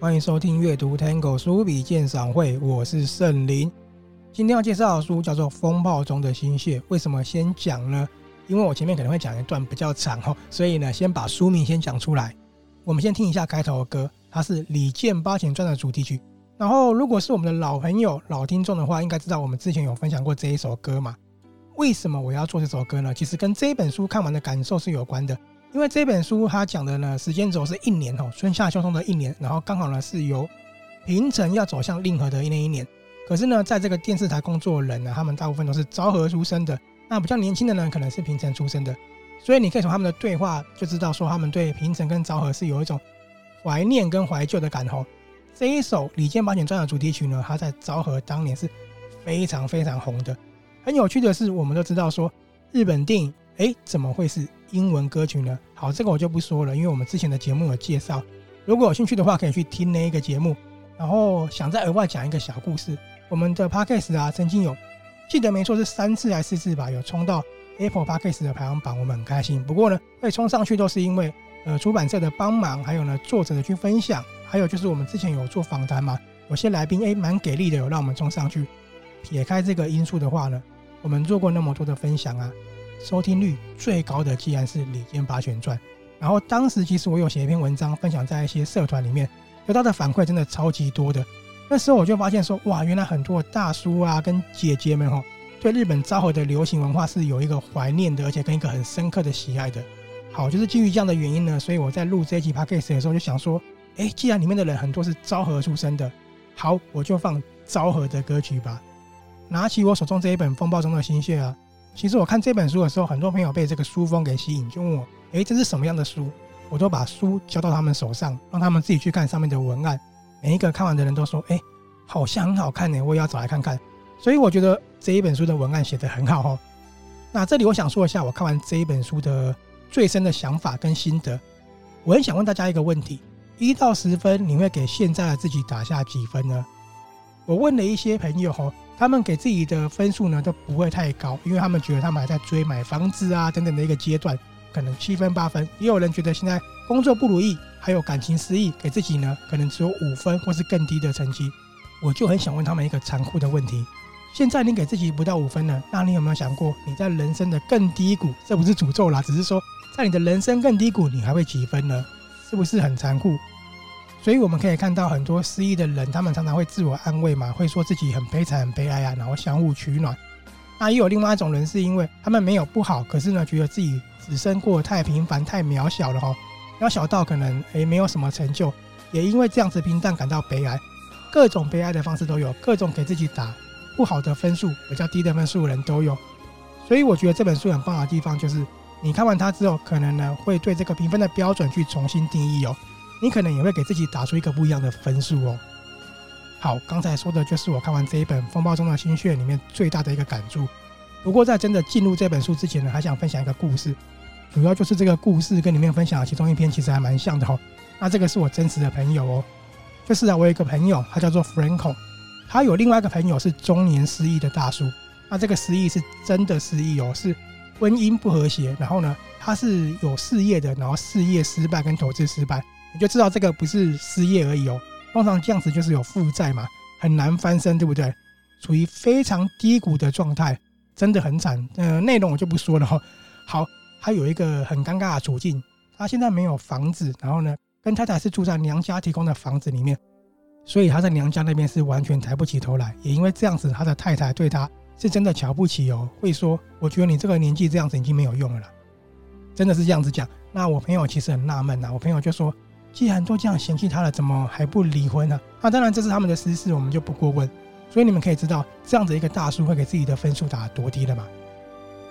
欢迎收听阅读 Tango 书笔鉴赏会，我是圣林。今天要介绍的书叫做《风暴中的星屑》。为什么先讲呢？因为我前面可能会讲一段比较长，所以呢，先把书名先讲出来。我们先听一下开头的歌，它是《李健八贤传》的主题曲。然后，如果是我们的老朋友、老听众的话，应该知道我们之前有分享过这一首歌嘛？为什么我要做这首歌呢？其实跟这本书看完的感受是有关的。因为这本书它讲的呢，时间轴是1年，春夏秋冬的1年，然后刚好呢是由平成要走向令和的那一年。可是呢，在这个电视台工作的人呢，他们大部分都是昭和出生的，那比较年轻的呢，可能是平成出生的，所以你可以从他们的对话就知道说，他们对平成跟昭和是有一种怀念跟怀旧的感。这一首《李健八贤传》的主题曲呢，它在昭和当年是非常非常红的。很有趣的是，我们都知道说日本电影怎么会是英文歌曲呢？好，这个我就不说了，因为我们之前的节目有介绍，如果有兴趣的话可以去听那一个节目。然后想再额外讲一个小故事，我们的 Podcast 曾经有，记得没错是3次还是4次吧，有冲到 Apple Podcast 的排行榜，我们很开心。不过呢，会冲上去都是因为出版社的帮忙，还有呢作者的去分享，还有就是我们之前有做访谈嘛，有些来宾蛮给力的，有让我们冲上去。撇开这个因素的话呢，我们做过那么多的分享，收听率最高的既然是《李健八贤传》。然后当时其实我有写一篇文章分享在一些社团里面，得到的反馈真的超级多的。那时候我就发现说，哇，原来很多大叔跟姐姐们对日本昭和的流行文化是有一个怀念的，而且跟一个很深刻的喜爱的。好，就是基于这样的原因呢，所以我在录这一集 Podcast 的时候就想说，既然里面的人很多是昭和出身的，好，我就放昭和的歌曲吧。拿起我手中这一本《风暴中的星屑》其实我看这本书的时候，很多朋友被这个书封给吸引，就问我这是什么样的书，我都把书交到他们手上，让他们自己去看上面的文案。每一个看完的人都说好像很好看，我也要找来看看。所以我觉得这一本书的文案写得很好。那这里我想说一下我看完这一本书的最深的想法跟心得。我很想问大家一个问题，1到10分你会给现在的自己打下几分呢？我问了一些朋友他们给自己的分数呢都不会太高，因为他们觉得他们还在追买房子等等的一个阶段，可能7分8分。也有人觉得现在工作不如意，还有感情失意，给自己呢可能只有5分或是更低的成绩。我就很想问他们一个残酷的问题，现在你给自己不到5分了，那你有没有想过你在人生的更低谷，这不是诅咒啦，只是说在你的人生更低谷你还会几分呢？是不是很残酷？所以我们可以看到很多失意的人，他们常常会自我安慰嘛，会说自己很悲惨很悲哀然后相互取暖。那也有另外一种人，是因为他们没有不好，可是呢觉得自己只生过太平凡太渺小了渺小到可能没有什么成就，也因为这样子平淡感到悲哀。各种悲哀的方式都有，各种给自己打不好的分数，比较低的分数的人都有。所以我觉得这本书很棒的地方就是，你看完它之后，可能呢会对这个评分的标准去重新定义。你可能也会给自己打出一个不一样的分数。好，刚才说的就是我看完这一本《风暴中的星屑》里面最大的一个感触。不过在真的进入这本书之前呢，还想分享一个故事，主要就是这个故事跟里面分享的其中一篇其实还蛮像的。那这个是我真实的朋友就是我有一个朋友，他叫做 Franco， 他有另外一个朋友是中年失忆的大叔。那这个失忆是真的失忆是婚姻不和谐，然后呢他是有事业的，然后事业失败跟投资失败，你就知道这个不是失业而已。通常这样子就是有负债嘛，很难翻身，对不对？处于非常低谷的状态，真的很惨。内容我就不说了。好，他有一个很尴尬的处境，他现在没有房子，然后呢，跟太太是住在娘家提供的房子里面，所以他在娘家那边是完全抬不起头来。也因为这样子，他的太太对他是真的瞧不起，会说：“我觉得你这个年纪这样子已经没有用了啦。”真的是这样子讲。那我朋友其实很纳闷，我朋友就说，既然都这样嫌弃他了，怎么还不离婚呢？那当然这是他们的私事，我们就不过问。所以你们可以知道这样子一个大叔会给自己的分数打多低了嘛。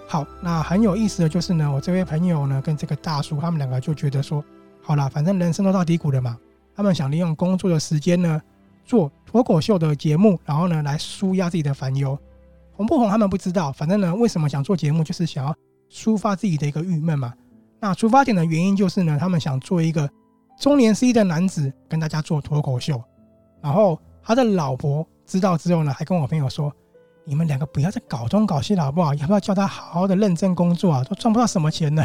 好，那很有意思的就是呢，我这位朋友呢跟这个大叔，他们两个就觉得说，好啦，反正人生都到低谷了嘛，他们想利用工作的时间呢做脱口秀的节目，然后呢来抒压自己的烦忧。红不红他们不知道，反正呢为什么想做节目，就是想要抒发自己的一个郁闷嘛。那出发点的原因就是呢，他们想做一个中年失意的男子跟大家做脱口秀，然后他的老婆知道之后呢，还跟我朋友说，你们两个不要再搞东搞西了好不好，要不要叫他好好的认真工作啊，都赚不到什么钱了。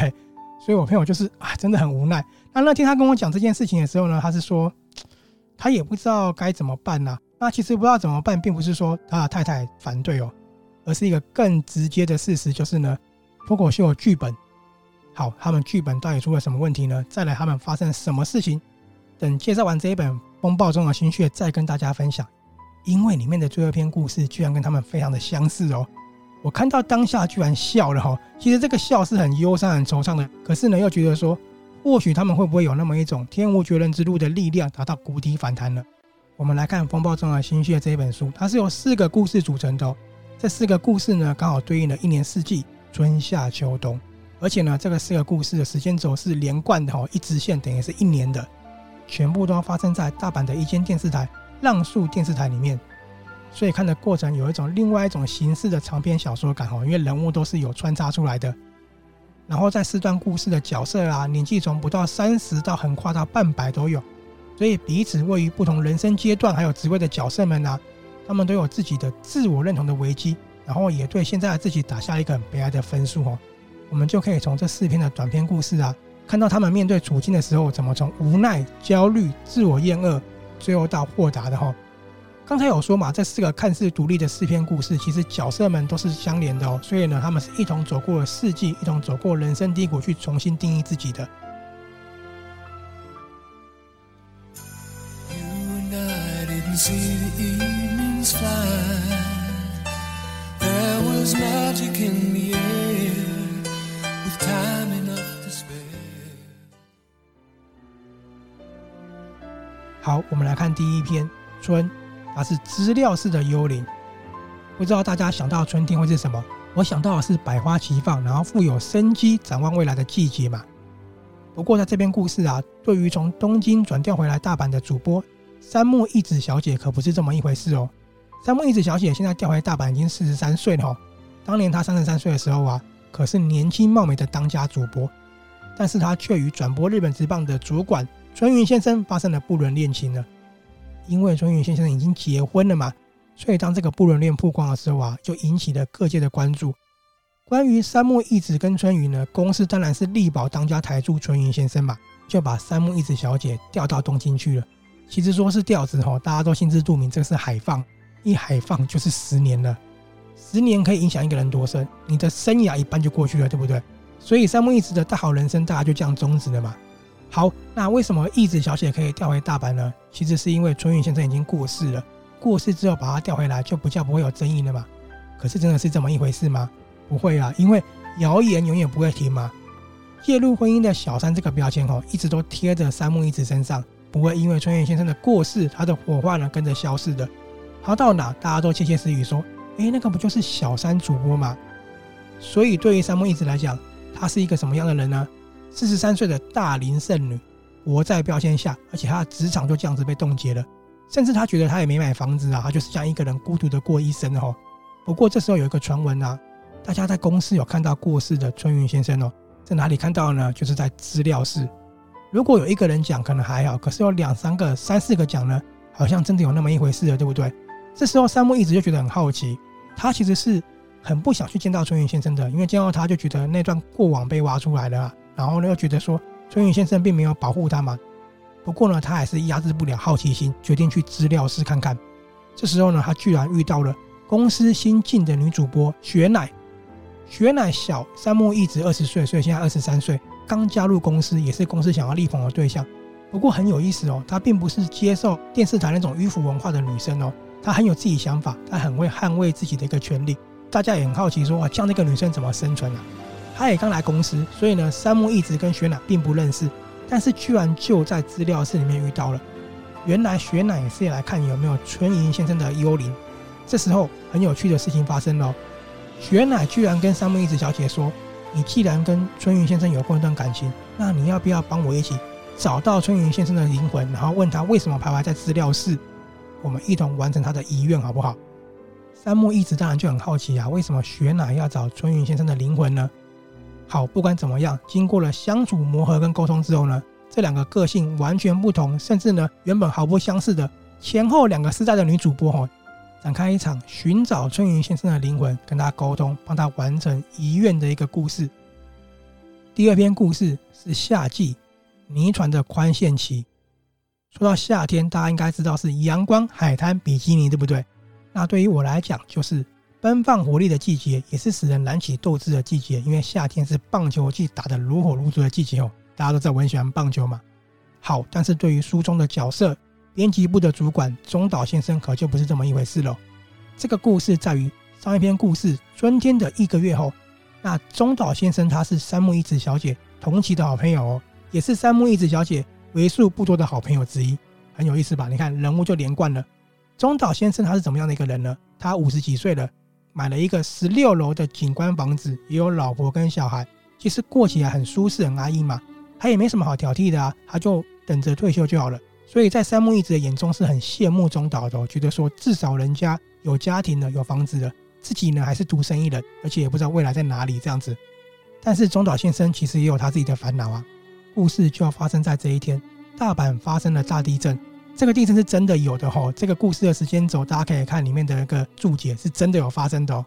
所以我朋友就是啊，真的很无奈。那天他跟我讲这件事情的时候呢，他是说他也不知道该怎么办啊。那其实不知道怎么办并不是说他的太太反对哦，而是一个更直接的事实，就是呢脱口秀有剧本，好，他们剧本到底出了什么问题呢？再来他们发生什么事情，等介绍完这一本风暴中的心血再跟大家分享，因为里面的最后一篇故事居然跟他们非常的相似哦。我看到当下居然笑了哦，其实这个笑是很忧伤很惆怅的，可是呢又觉得说或许他们会不会有那么一种天无绝人之路的力量达到谷底反弹了。我们来看风暴中的心血这一本书，它是由4个故事组成的哦，这4个故事呢刚好对应了一年四季春夏秋冬，而且呢这个4个故事的时间轴是连贯的哦，一直线等于是一年的，全部都要发生在大阪的一间电视台浪速电视台里面，所以看的过程有一种另外一种形式的长篇小说感哦，因为人物都是有穿插出来的，然后在4段故事的角色啊，年纪从不到30到横跨到半百都有，所以彼此位于不同人生阶段还有职位的角色们啊，他们都有自己的自我认同的危机，然后也对现在的自己打下一个很悲哀的分数哦。我们就可以从这4篇的短篇故事啊，看到他们面对处境的时候怎么从无奈、焦虑、自我厌恶最后到豁达的哦。刚才有说嘛，这4个看似独立的4篇故事，其实角色们都是相连的哦，所以呢，他们是一同走过了世纪，一同走过人生低谷，去重新定义自己的。好，我们来看第一篇春，它是资料式的幽灵。不知道大家想到春天会是什么？我想到的是百花齐放，然后富有生机，展望未来的季节嘛。不过在这篇故事啊，对于从东京转调回来大阪的主播山木一子小姐可不是这么一回事哦。山木一子小姐现在调回大阪已经43岁了哦。当年她33岁的时候啊，可是年轻貌美的当家主播，但是她却与转播日本职棒的主管春云先生发生了不伦恋情了。因为春云先生已经结婚了嘛，所以当这个不伦恋曝光的时候啊，就引起了各界的关注。关于山木一子跟春云呢，公司当然是力保当家台柱春云先生嘛，就把山木一子小姐调到东京去了。其实说是调子哦，大家都心知肚明，这是海放，一海放就是10年了。10年可以影响一个人多深，你的生涯一半就过去了，对不对？所以山木一子的大好人生大家就这样终止了嘛。好，那为什么一子小姐可以调回大阪呢？其实是因为春云先生已经过世了，过世之后把她调回来就比较不会有争议了嘛。可是真的是这么一回事吗？不会啊，因为谣言永远不会停嘛。介入婚姻的小三这个标签哦，一直都贴着山木一子身上，不会因为春云先生的过世，他的火花呢跟着消失的。他到哪大家都窃窃私语说，那个不就是小三主播吗？所以对于山木一子来讲，他是一个什么样的人呢？43岁的大龄剩女，活在标签下，而且她的职场就这样子被冻结了，甚至她觉得她也没买房子啊，她就是这样一个人孤独的过一生哦。不过这时候有一个传闻啊，大家在公司有看到过世的春云先生哦，在哪里看到呢？就是在资料室。如果有一个人讲可能还好，可是有2、3个、3、4个讲呢，好像真的有那么一回事了，对不对？这时候山木一直就觉得很好奇，他其实是很不想去见到春云先生的，因为见到他就觉得那段过往被挖出来了啊，然后呢又觉得说春云先生并没有保护他嘛。不过呢他还是压制不了好奇心，决定去资料室看看。这时候呢他居然遇到了公司新进的女主播雪乃。雪乃小山木一直20岁，所以现在23岁，刚加入公司，也是公司想要力捧的对象。不过很有意思哦，她并不是接受电视台那种迂腐文化的女生哦，她很有自己想法，她很会捍卫自己的一个权利。大家也很好奇说，哇，这样的一个女生怎么生存啊？他也刚来公司，所以呢，山木一直跟雪乃并不认识，但是居然就在资料室里面遇到了。原来雪乃也是来看有没有春云先生的幽灵。这时候很有趣的事情发生了，雪乃居然跟山木一直小姐说：“你既然跟春云先生有过一段感情，那你要不要帮我一起找到春云先生的灵魂，然后问他为什么徘徊在资料室，我们一同完成他的遗愿，好不好？”三木一直当然就很好奇啊，为什么雪乃要找春云先生的灵魂呢？好，不管怎么样，经过了相处磨合跟沟通之后呢，这两个个性完全不同，甚至呢原本毫不相似的前后两个世代的女主播展开一场寻找春云先生的灵魂，跟他沟通，帮他完成遗愿的一个故事。第二篇故事是夏季泥船的宽限期。说到夏天，大家应该知道是阳光、海滩、比基尼，对不对？那对于我来讲，就是奔放活力的季节，也是使人燃起斗志的季节，因为夏天是棒球季打得如火如荼的季节，大家都知道我很喜欢棒球嘛。好，但是对于书中的角色编辑部的主管中岛先生可就不是这么一回事了。这个故事在于上一篇故事春天的1个月后，那中岛先生他是三木一子小姐同期的好朋友也是三木一子小姐为数不多的好朋友之一，很有意思吧？你看人物就连贯了。中岛先生他是怎么样的一个人呢？他50几岁了，买了一个16楼的景观房子，也有老婆跟小孩，其实过起来很舒适很安逸嘛，他也没什么好挑剔的啊，他就等着退休就好了。所以在三木一直的眼中是很羡慕中岛的觉得说至少人家有家庭了有房子了，自己呢还是独身一人，而且也不知道未来在哪里这样子。但是中岛先生其实也有他自己的烦恼啊。故事就要发生在这一天，大阪发生了大地震，这个地震是真的有的这个故事的时间轴大家可以看里面的一个注解，是真的有发生的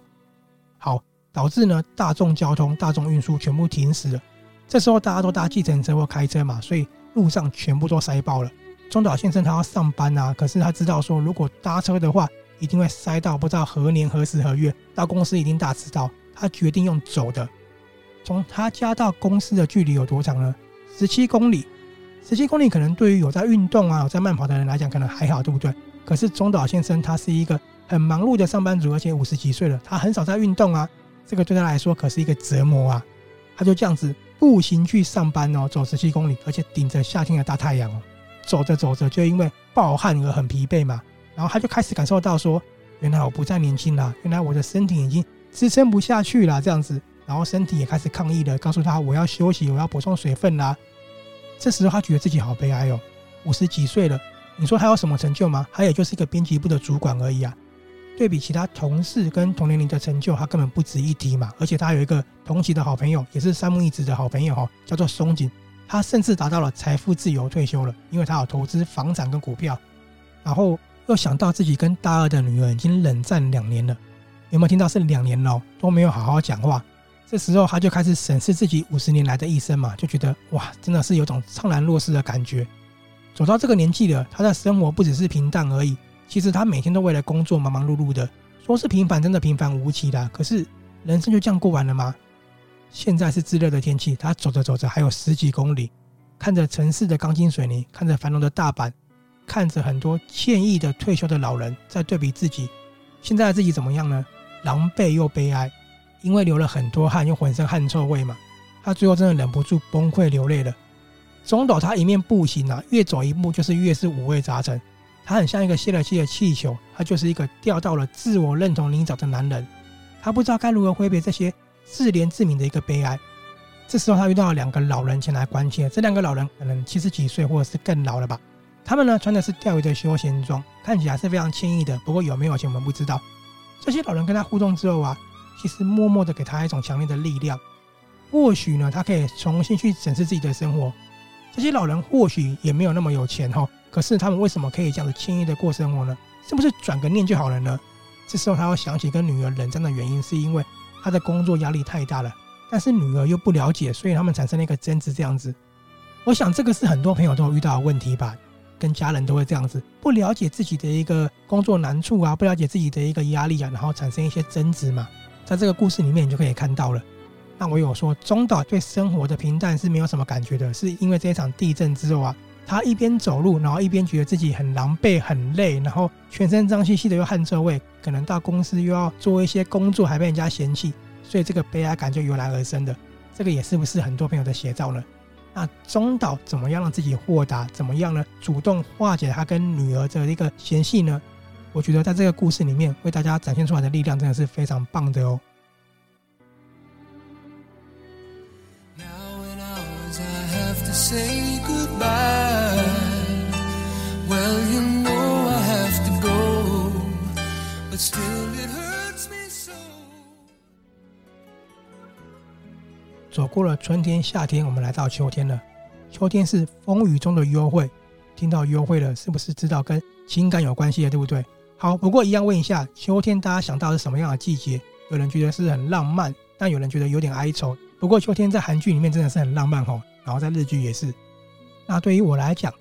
好，导致呢大众交通大众运输全部停驶了，这时候大家都搭计程车或开车嘛，所以路上全部都塞爆了。中岛先生他要上班啊，可是他知道说如果搭车的话一定会塞到不知道何年何时何月，到公司一定大迟到，他决定用走的。从他家到公司的距离有多长呢？17公里。17公里可能对于有在运动啊有在慢跑的人来讲可能还好，对不对？可是中岛先生他是一个很忙碌的上班族，而且50几岁了，他很少在运动啊，这个对他来说可是一个折磨啊。他就这样子步行去上班走17公里，而且顶着夏天的大太阳走着走着就因为暴汗而很疲惫嘛，然后他就开始感受到说原来我不再年轻了，原来我的身体已经支撑不下去了这样子，然后身体也开始抗议了，告诉他我要休息，我要补充水分啦。这时候他觉得自己好悲哀50几岁了，你说他有什么成就吗？他也就是一个编辑部的主管而已啊。对比其他同事跟同年龄的成就，他根本不值一提嘛。而且他有一个同期的好朋友，也是三木一子的好朋友叫做松井，他甚至达到了财富自由退休了，因为他有投资房产跟股票。然后又想到自己跟大二的女儿已经冷战2年了，有没有听到是2年了都没有好好讲话。这时候他就开始审视自己50年来的一生嘛，就觉得哇，真的是有种怅然若失的感觉。走到这个年纪了，他的生活不只是平淡而已，其实他每天都为了工作忙忙碌碌的，说是平凡真的平凡无奇啦。可是人生就这样过完了吗？现在是炙热的天气，他走着走着还有10几公里，看着城市的钢筋水泥，看着繁荣的大阪，看着很多歉意的退休的老人，在对比自己现在的自己怎么样呢？狼狈又悲哀，因为流了很多汗，又浑身汗臭味嘛，他最后真的忍不住崩溃流泪了。中岛他一面步行越走一步就是越是五味杂陈，他很像一个泄了气的气球，他就是一个掉到了自我认同泥沼的男人，他不知道该如何挥别这些自怜自悯的一个悲哀。这时候他遇到了2个老人前来关切，这2个老人可能70几岁或者是更老了吧，他们呢穿的是钓鱼的休闲装，看起来是非常惬意的，不过有没有钱我们不知道。这些老人跟他互动之后其实默默的给他一种强烈的力量，或许呢他可以重新去审视自己的生活。这些老人或许也没有那么有钱可是他们为什么可以这样子惬意的过生活呢？是不是转个念就好了呢？这时候他要想起跟女儿冷战的原因，是因为他的工作压力太大了，但是女儿又不了解，所以他们产生了一个争执这样子。我想这个是很多朋友都有遇到的问题吧，跟家人都会这样子，不了解自己的一个工作难处啊，不了解自己的一个压力啊，然后产生一些争执嘛。在这个故事里面你就可以看到了。那我有说中岛对生活的平淡是没有什么感觉的，是因为这一场地震之后他一边走路，然后一边觉得自己很狼狈很累，然后全身脏兮兮的又汗臭味，可能到公司又要做一些工作还被人家嫌弃，所以这个悲哀感就由来而生的。这个也是不是很多朋友的写照呢？那中岛怎么样让自己豁达，怎么样呢主动化解他跟女儿的一个嫌隙呢？我觉得在这个故事里面为大家展现出来的力量真的是非常棒的走过了春天、夏天，我们来到秋天了。秋天是风雨中的幽会，听到幽会了，是不是知道跟情感有关系的，对不对？好，不过一样问一下，秋天大家想到是什么样的季节？有人觉得是很浪漫，但有人觉得有点哀愁。不过秋天在韩剧里面真的是很浪漫哦，然后在日剧也是。那对于我来讲，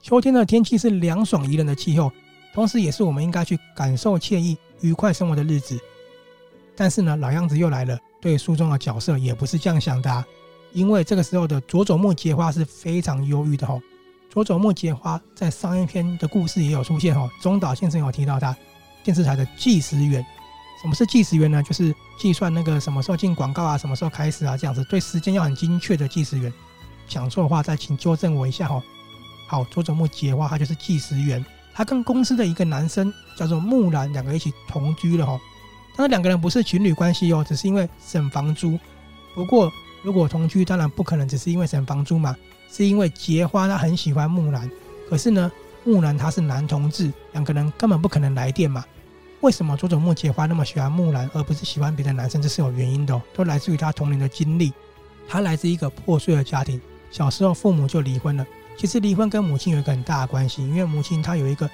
秋天的天气是凉爽宜人的气候，同时也是我们应该去感受惬意愉快生活的日子。但是呢，老样子又来了，对书中的角色也不是这样想的啊，因为这个时候的佐佐木结花是非常忧郁的哦。佐佐木结花在上一篇的故事也有出现哦，中岛先生有提到他，电视台的计时员。什么是计时员呢？就是计算那个什么时候进广告啊，什么时候开始啊，这样子，对时间要很精确的计时员。讲错的话再请纠正我一下哦。好，佐佐木结花他就是计时员，他跟公司的一个男生叫做木兰，两个一起同居了哦。但是两个人不是情侣关系哦，只是因为省房租。不过如果同居，当然不可能只是因为省房租嘛，是因为结花他很喜欢木兰，可是呢，木兰他是男同志，两个人根本不可能来电嘛。为什么佐佐木结花那么喜欢木兰，而不是喜欢别的男生？这是有原因的哦，都来自于他童年的经历。他来自一个破碎的家庭，小时候父母就离婚了。其实离婚跟母亲有一个很大的关系，因为母亲她有一个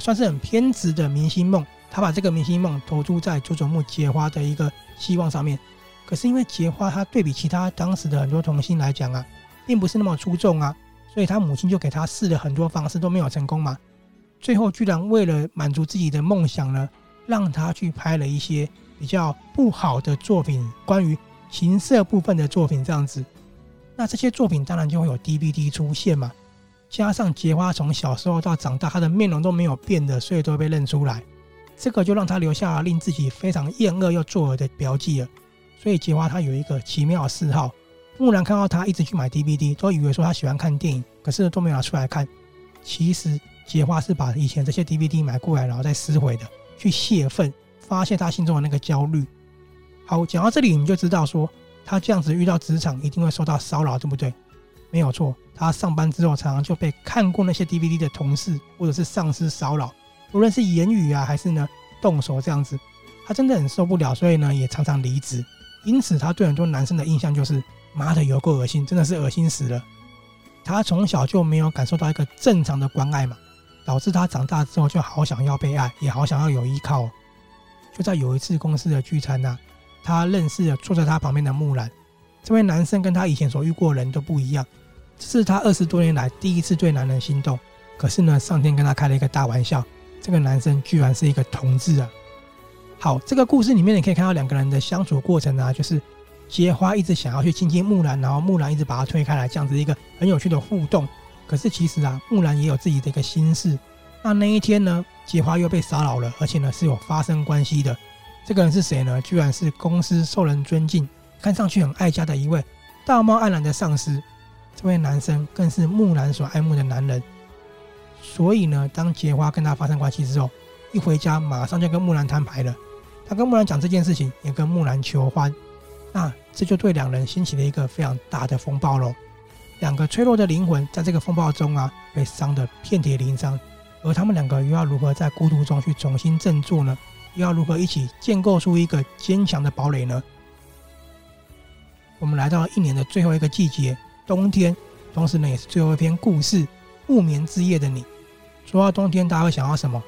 算是很偏执的明星梦，他把这个明星梦投注在佐佐木结花的一个希望上面。可是因为结花他对比其他当时的很多童星来讲啊，并不是那么出众啊，所以他母亲就给他试了很多方式都没有成功嘛。最后居然为了满足自己的梦想呢，让他去拍了一些比较不好的作品，关于情色部分的作品这样子。那这些作品当然就会有 DVD 出现嘛，加上结花从小时候到长大他的面容都没有变的，所以都会被认出来，这个就让他留下令自己非常厌恶又作恶的标记了。所以结花他有一个奇妙的嗜好，木兰看到他一直去买 DVD， 都以为说他喜欢看电影，可是都没有拿出来看。其实结花是把以前这些 DVD 买过来然后再撕毁的，去泄愤，发泄他心中的那个焦虑。好，讲到这里你就知道说他这样子遇到职场一定会受到骚扰，对不对？没有错，他上班之后常常就被看过那些 DVD 的同事或者是上司骚扰，无论是言语啊还是呢动手这样子，他真的很受不了，所以呢也常常离职。因此他对很多男生的印象就是妈的有够恶心，真的是恶心死了。他从小就没有感受到一个正常的关爱嘛，导致他长大之后就好想要被爱，也好想要有依靠哦。就在有一次公司的聚餐啊，他认识了坐在他旁边的木兰。这位男生跟他以前所遇过的人都不一样，这是他20多年来第一次对男人心动。可是呢，上天跟他开了一个大玩笑，这个男生居然是一个同志啊。好，这个故事里面你可以看到两个人的相处过程啊，就是结花一直想要去亲近木兰，然后木兰一直把他推开来，这样子一个很有趣的互动。可是其实啊，木兰也有自己的一个心事。那一天呢，结花又被骚扰了，而且呢是有发生关系的。这个人是谁呢？居然是公司受人尊敬、看上去很爱家的一位道貌岸然的上司。这位男生更是木兰所爱慕的男人。所以呢，当结花跟他发生关系之后，一回家马上就跟木兰摊牌了。他跟木兰讲这件事情，也跟木兰求欢。那这就对两人掀起了一个非常大的风暴咯。两个脆弱的灵魂在这个风暴中啊，被伤得遍体鳞伤。而他们两个又要如何在孤独中去重新振作呢？又要如何一起建构出一个坚强的堡垒呢？我们来到了1年的最后一个季节，冬天，同时呢也是最后一篇故事《不眠之夜的你》。说到冬天，大家会想到什么？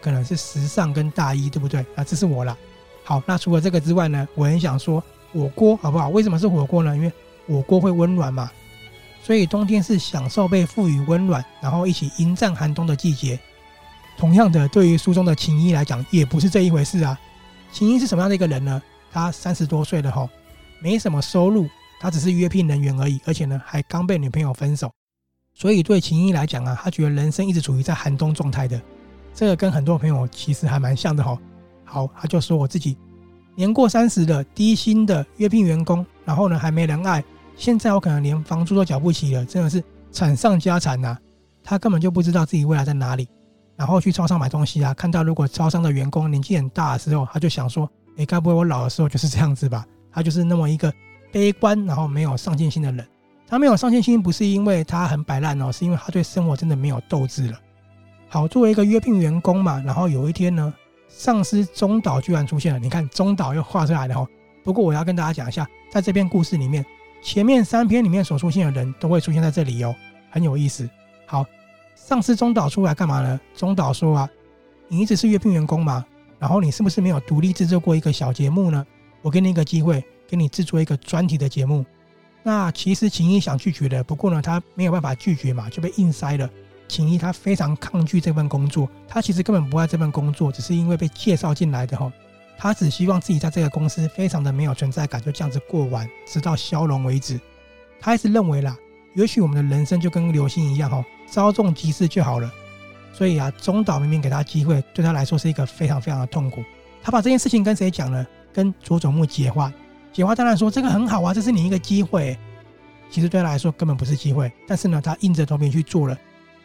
可能是时尚跟大衣，对不对？这是我啦。好，那除了这个之外呢，我很想说火锅，好不好？为什么是火锅呢？因为火锅会温暖嘛，所以冬天是享受被赋予温暖，然后一起迎战寒冬的季节。同样的，对于书中的晴一来讲，也不是这一回事啊。晴一是什么样的一个人呢？他30多岁了吼，没什么收入，他只是约聘人员而已，而且呢还刚被女朋友分手。所以对晴一来讲啊，他觉得人生一直处于在寒冬状态的。这个跟很多朋友其实还蛮像的哦。好，他就说我自己年过30了，低薪的约聘员工，然后呢还没人爱，现在我可能连房租都缴不起了，真的是惨上加惨啊。他根本就不知道自己未来在哪里，然后去超商买东西啊，看到如果超商的员工年纪很大的时候，他就想说该不会我老的时候就是这样子吧。他就是那么一个悲观然后没有上进心的人。他没有上进心不是因为他很摆烂哦，是因为他对生活真的没有斗志了。好，作为一个约聘员工嘛，然后有一天呢，上司中岛居然出现了。你看中岛又画出来了哦，不过我要跟大家讲一下，在这篇故事里面，前面三篇里面所出现的人都会出现在这里哦，很有意思。好，上次中岛出来干嘛呢？中岛说啊，你一直是阅聘员工嘛，然后你是不是没有独立制作过一个小节目呢？我给你一个机会，给你制作一个专题的节目。那其实秦一想拒绝的，不过呢他没有办法拒绝嘛，就被硬塞了。秦一他非常抗拒这份工作，他其实根本不爱这份工作，只是因为被介绍进来的哦。他只希望自己在这个公司非常的没有存在感，就这样子过完，直到消融为止。他还是认为啦，也许我们的人生就跟流星一样哦，稍纵即逝就好了。所以啊，中岛明明给他机会，对他来说是一个非常非常的痛苦。他把这件事情跟谁讲呢？跟佐佐木解话。解话当然说这个很好啊，这是你一个机会。其实对他来说根本不是机会，但是呢，他硬着头皮去做了。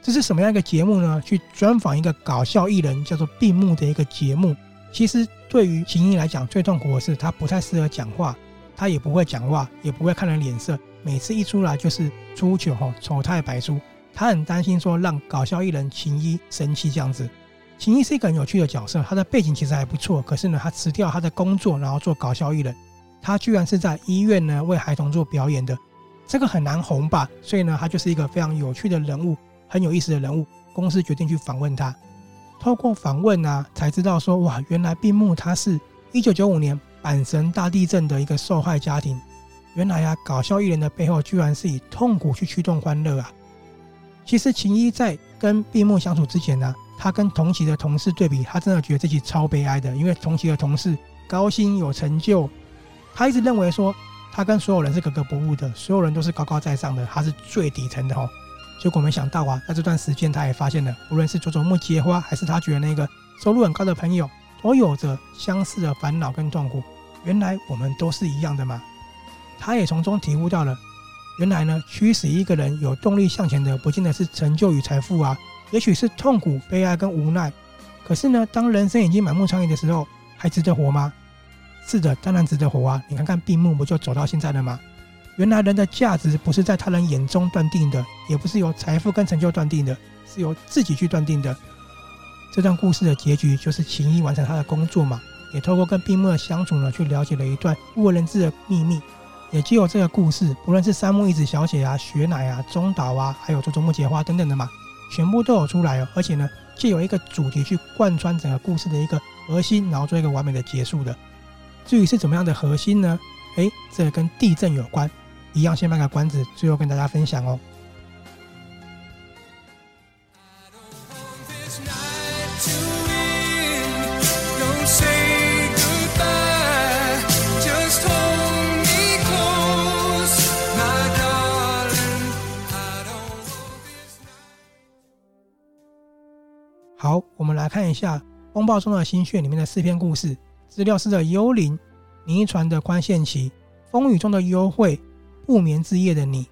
这是什么样一个节目呢？去专访一个搞笑艺人，叫做闭幕的一个节目。其实对于秦一来讲，最痛苦的是他不太适合讲话，他也不会讲话，也不会看人脸色，每次一出来就是出糗丑态百出。他很担心说让搞笑艺人秦一生气这样子。秦一是一个很有趣的角色，他的背景其实还不错，可是呢，他辞掉他的工作，然后做搞笑艺人。他居然是在医院呢为孩童做表演的，这个很难红吧？所以呢，他就是一个非常有趣的人物，很有意思的人物。公司决定去访问他，透过访问啊，才知道说哇，原来闭幕他是1995年阪神大地震的一个受害家庭。原来啊，搞笑艺人的背后居然是以痛苦去驱动欢乐啊。其实秦一在跟闭幕相处之前啊，他跟同期的同事对比，他真的觉得自己超悲哀的，因为同期的同事高薪有成就，他一直认为说他跟所有人是格格不入的，所有人都是高高在上的，他是最底层的哦。结果没想到啊，在这段时间他也发现了，无论是佐佐木结花还是他觉得那个收入很高的朋友，都有着相似的烦恼跟痛苦。原来我们都是一样的嘛。他也从中体悟到了，原来呢，驱使一个人有动力向前的，不见得是成就与财富啊，也许是痛苦、悲哀跟无奈。可是呢，当人生已经满目疮痍的时候，还值得活吗？是的，当然值得活啊！你看看闭幕不就走到现在了吗？原来人的价值不是在他人眼中断定的，也不是由财富跟成就断定的，是由自己去断定的。这段故事的结局就是秦一完成他的工作嘛，也透过跟闭幕的相处呢，去了解了一段不为人知的秘密。也藉由这个故事，不论是山木一子小姐啊、雪乃啊、中岛啊，还有佐佐木结花等等的嘛，全部都有出来哦。而且呢，藉由一个主题去贯穿整个故事的一个核心，然后做一个完美的结束的。至于是怎么样的核心呢？这跟地震有关。一样先卖个关子，最后跟大家分享哦。好，我们来看一下《风暴中的心血》里面的四篇故事。资料室的幽灵，泥船的宽限期，风雨中的幽会，不眠之夜的你。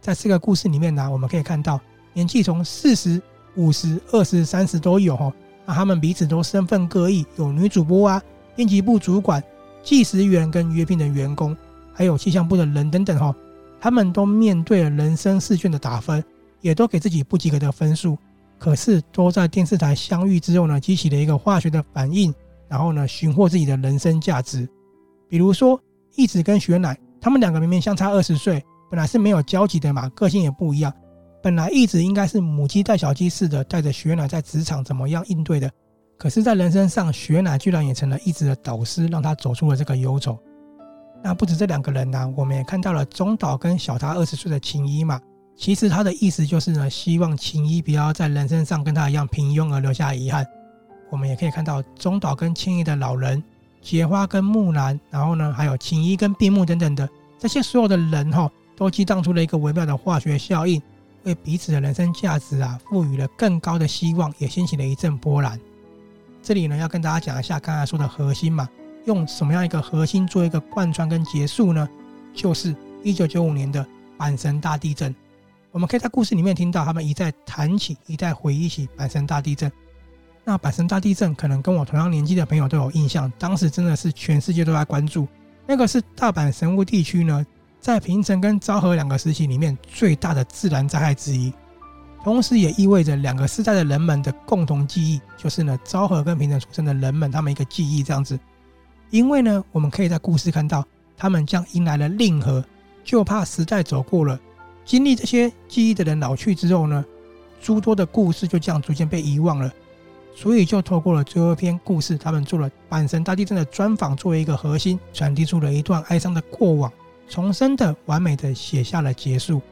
在这个故事里面呢，我们可以看到年纪从40、50、20、30都有哦。那他们彼此都身份各异，有女主播啊、编辑部主管、计时员跟约聘的员工，还有气象部的人等等哦。他们都面对了人生试卷的打分，也都给自己不及格的分数，可是都在电视台相遇之后呢，激起了一个化学的反应，然后呢，寻获自己的人生价值。比如说一子跟雪乃，他们两个明明相差20岁，本来是没有交集的嘛，个性也不一样。本来一直应该是母鸡带小鸡似的，带着雪乃在职场怎么样应对的，可是在人生上，雪乃居然也成了一直的导师，让他走出了这个忧愁。那不止这两个人啊，我们也看到了中岛跟小他20岁的秦一嘛，其实他的意思就是呢，希望秦一不要在人生上跟他一样平庸而留下遗憾。我们也可以看到中岛跟青一的老人，结花跟木兰，然后呢还有秦一跟闭幕等等的，这些所有的人哦，都激荡出了一个微妙的化学效应，为彼此的人生价值啊赋予了更高的希望，也掀起了一阵波澜。这里呢要跟大家讲一下刚才说的核心嘛，用什么样一个核心做一个贯穿跟结束呢？就是1995年的阪神大地震。我们可以在故事里面听到他们一再谈起，一再回忆起阪神大地震。那阪神大地震可能跟我同样年纪的朋友都有印象，当时真的是全世界都在关注。那个是大阪神户地区呢，在平成跟昭和两个时期里面最大的自然灾害之一，同时也意味着两个世代的人们的共同记忆，就是呢昭和跟平成出生的人们他们一个记忆这样子。因为呢，我们可以在故事看到他们将迎来了令和，就怕时代走过了，经历这些记忆的人老去之后呢，诸多的故事就这样逐渐被遗忘了，所以就透过了最后一篇故事，他们做了阪神大地震的专访作为一个核心，传递出了一段哀伤的过往，重生的完美的写下了结束。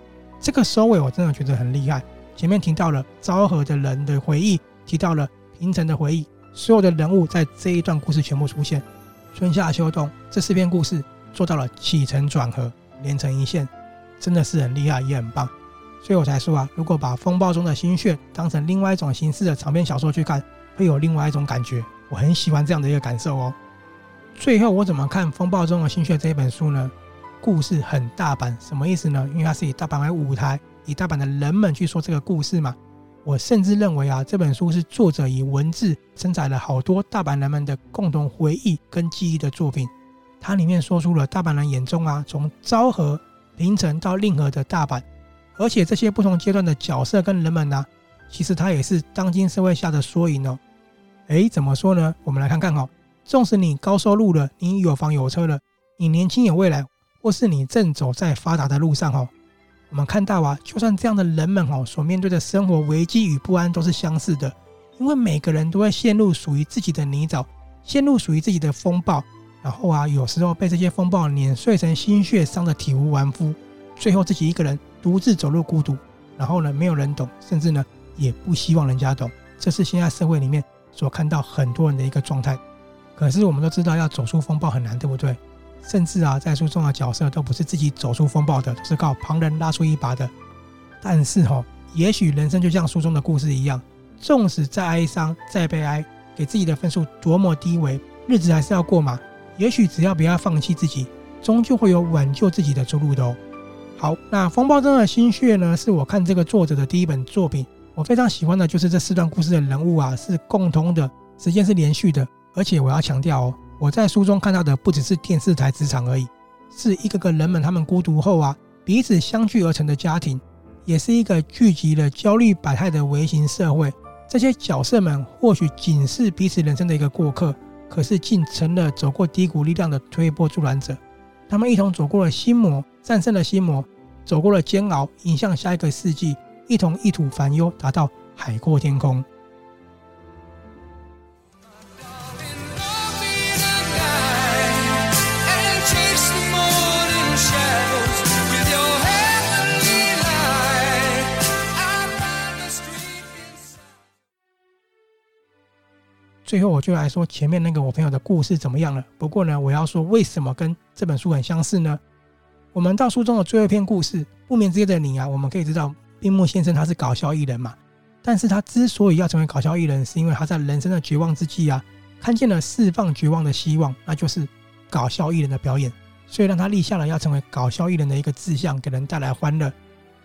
这个收尾我真的觉得很厉害，前面提到了昭和的人的回忆，提到了平成的回忆，所有的人物在这一段故事全部出现，春夏秋冬这四篇故事做到了起承转合，连成一线，真的是很厉害也很棒。所以我才说啊，如果把风暴中的心血当成另外一种形式的长篇小说去看，会有另外一种感觉，我很喜欢这样的一个感受哦。最后我怎么看风暴中的心血这一本书呢？故事很大阪，什么意思呢？因为它是以大阪为舞台，以大阪的人们去说这个故事嘛。我甚至认为啊，这本书是作者以文字承载了好多大阪人们的共同回忆跟记忆的作品。它里面说出了大阪人眼中啊，从昭和、平成到令和的大阪，而且这些不同阶段的角色跟人们啊，其实它也是当今社会下的缩影哦。怎么说呢？我们来看看哦。纵使你高收入了，你有房有车了，你年轻有未来，或是你正走在发达的路上哦，我们看到啊，就算这样的人们哦，所面对的生活危机与不安都是相似的，因为每个人都会陷入属于自己的泥沼，陷入属于自己的风暴。然后啊，有时候被这些风暴碾碎成心血，伤得体无完肤，最后自己一个人独自走入孤独，然后呢，没有人懂，甚至呢，也不希望人家懂。这是现在社会里面所看到很多人的一个状态。可是我们都知道，要走出风暴很难，对不对？甚至啊，在书中的角色都不是自己走出风暴的，都是靠旁人拉出一把的。但是也许人生就像书中的故事一样，纵使再哀伤、再悲哀，给自己的分数多么低微，日子还是要过嘛。也许只要不要放弃自己，终究会有挽救自己的出路的哦。好，那风暴中的心血呢，是我看这个作者的第一本作品，我非常喜欢的就是这四段故事的人物啊，是共通的，时间是连续的。而且我要强调哦，我在书中看到的不只是电视台职场而已，是一个个人们他们孤独后啊，彼此相聚而成的家庭，也是一个聚集了焦虑百态的微型社会。这些角色们或许仅是彼此人生的一个过客，可是竟成了走过低谷力量的推波助澜者，他们一同走过了心魔，战胜了心魔，走过了煎熬，迎向下一个世纪，一同一吐烦忧，达到海阔天空。最后我就来说前面那个我朋友的故事怎么样了。不过呢，我要说为什么跟这本书很相似呢？我们到书中的最后一篇故事《不眠之夜的你》啊，我们可以知道滨木先生他是搞笑艺人嘛，但是他之所以要成为搞笑艺人，是因为他在人生的绝望之际啊，看见了释放绝望的希望，那就是搞笑艺人的表演，所以让他立下了要成为搞笑艺人的一个志向，给人带来欢乐。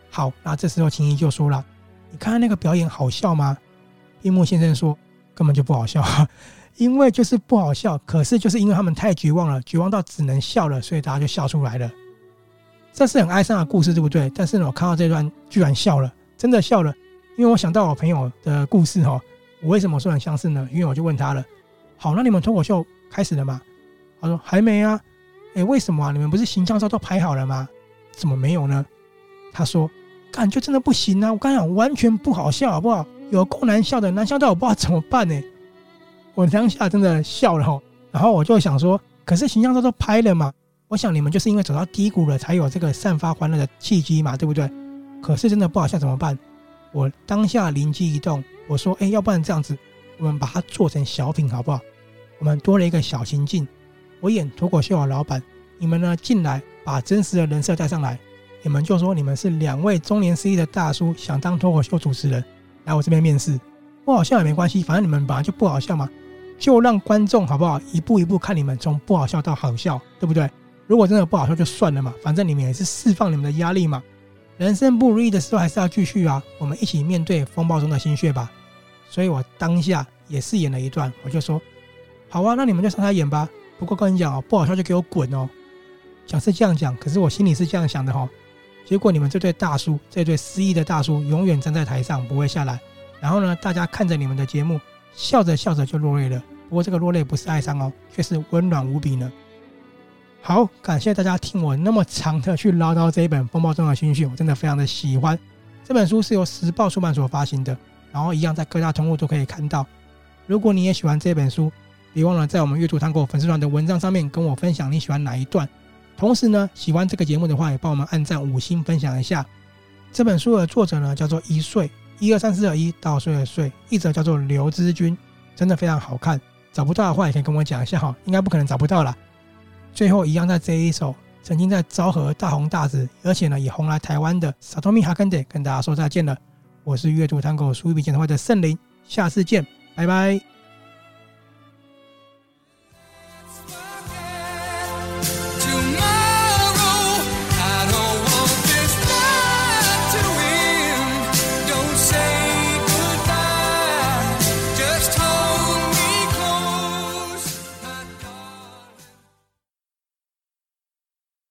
好，那这时候青衣就说了，你看那个表演好笑吗？滨木先生说根本就不好笑，因为就是不好笑，可是就是因为他们太绝望了，绝望到只能笑了，所以大家就笑出来了。这是很哀伤的故事，对不对？但是我看到这段居然笑了，真的笑了。因为我想到我朋友的故事我为什么说很相似呢？因为我就问他了，好，那你们脱口秀开始了吗？他说还没啊。为什么啊？你们不是形象照都排好了吗？怎么没有呢？他说感觉真的不行啊，我刚讲完全不好笑，好不好？有够难笑的，难笑到我不知道怎么办呢。我当下真的笑了然后我就想说，可是形象照都拍了嘛，我想你们就是因为走到低谷了，才有这个散发欢乐的契机嘛，对不对？可是真的不好笑怎么办？我当下灵机一动，我说要不然这样子，我们把它做成小品好不好？我们多了一个小情境，我演脱口秀的老板，你们呢进来把真实的人设带上来，你们就说你们是两位中年失意的大叔，想当脱口秀主持人，来我这边面试，不好笑也没关系，反正你们本来就不好笑嘛，就让观众好不好一步一步看你们从不好笑到好笑，对不对？如果真的不好笑就算了嘛，反正你们也是释放你们的压力嘛，人生不如意的时候还是要继续啊，我们一起面对风暴中的心血吧。所以我当下也是演了一段，我就说好啊，那你们就上台演吧，不过跟你讲不好笑就给我滚哦。想是这样讲，可是我心里是这样想的结果你们这对大叔，这对失意的大叔永远站在台上不会下来，然后呢大家看着你们的节目笑着笑着就落泪了，不过这个落泪不是哀伤哦，却是温暖无比呢。好，感谢大家听我那么长的去唠叨这一本《风暴中的新讯》，我真的非常的喜欢。这本书是由时报出版所发行的，然后一样在各大通路都可以看到。如果你也喜欢这本书，别忘了在我们阅读Tango粉丝团的文章上面跟我分享你喜欢哪一段。同时呢，喜欢这个节目的话，也帮我们按赞5星分享一下。这本书的作者呢叫做一岁，12341的一，稻穗的穗，译者叫做刘之君，真的非常好看。找不到的话也可以跟我讲一下哈，应该不可能找不到啦。最后一样在这一首曾经在昭和大红大紫，而且呢也红来台湾的 Satomi Hakunde 跟大家说再见了。我是阅读Tango书语笔简谈会的圣灵，下次见，拜拜。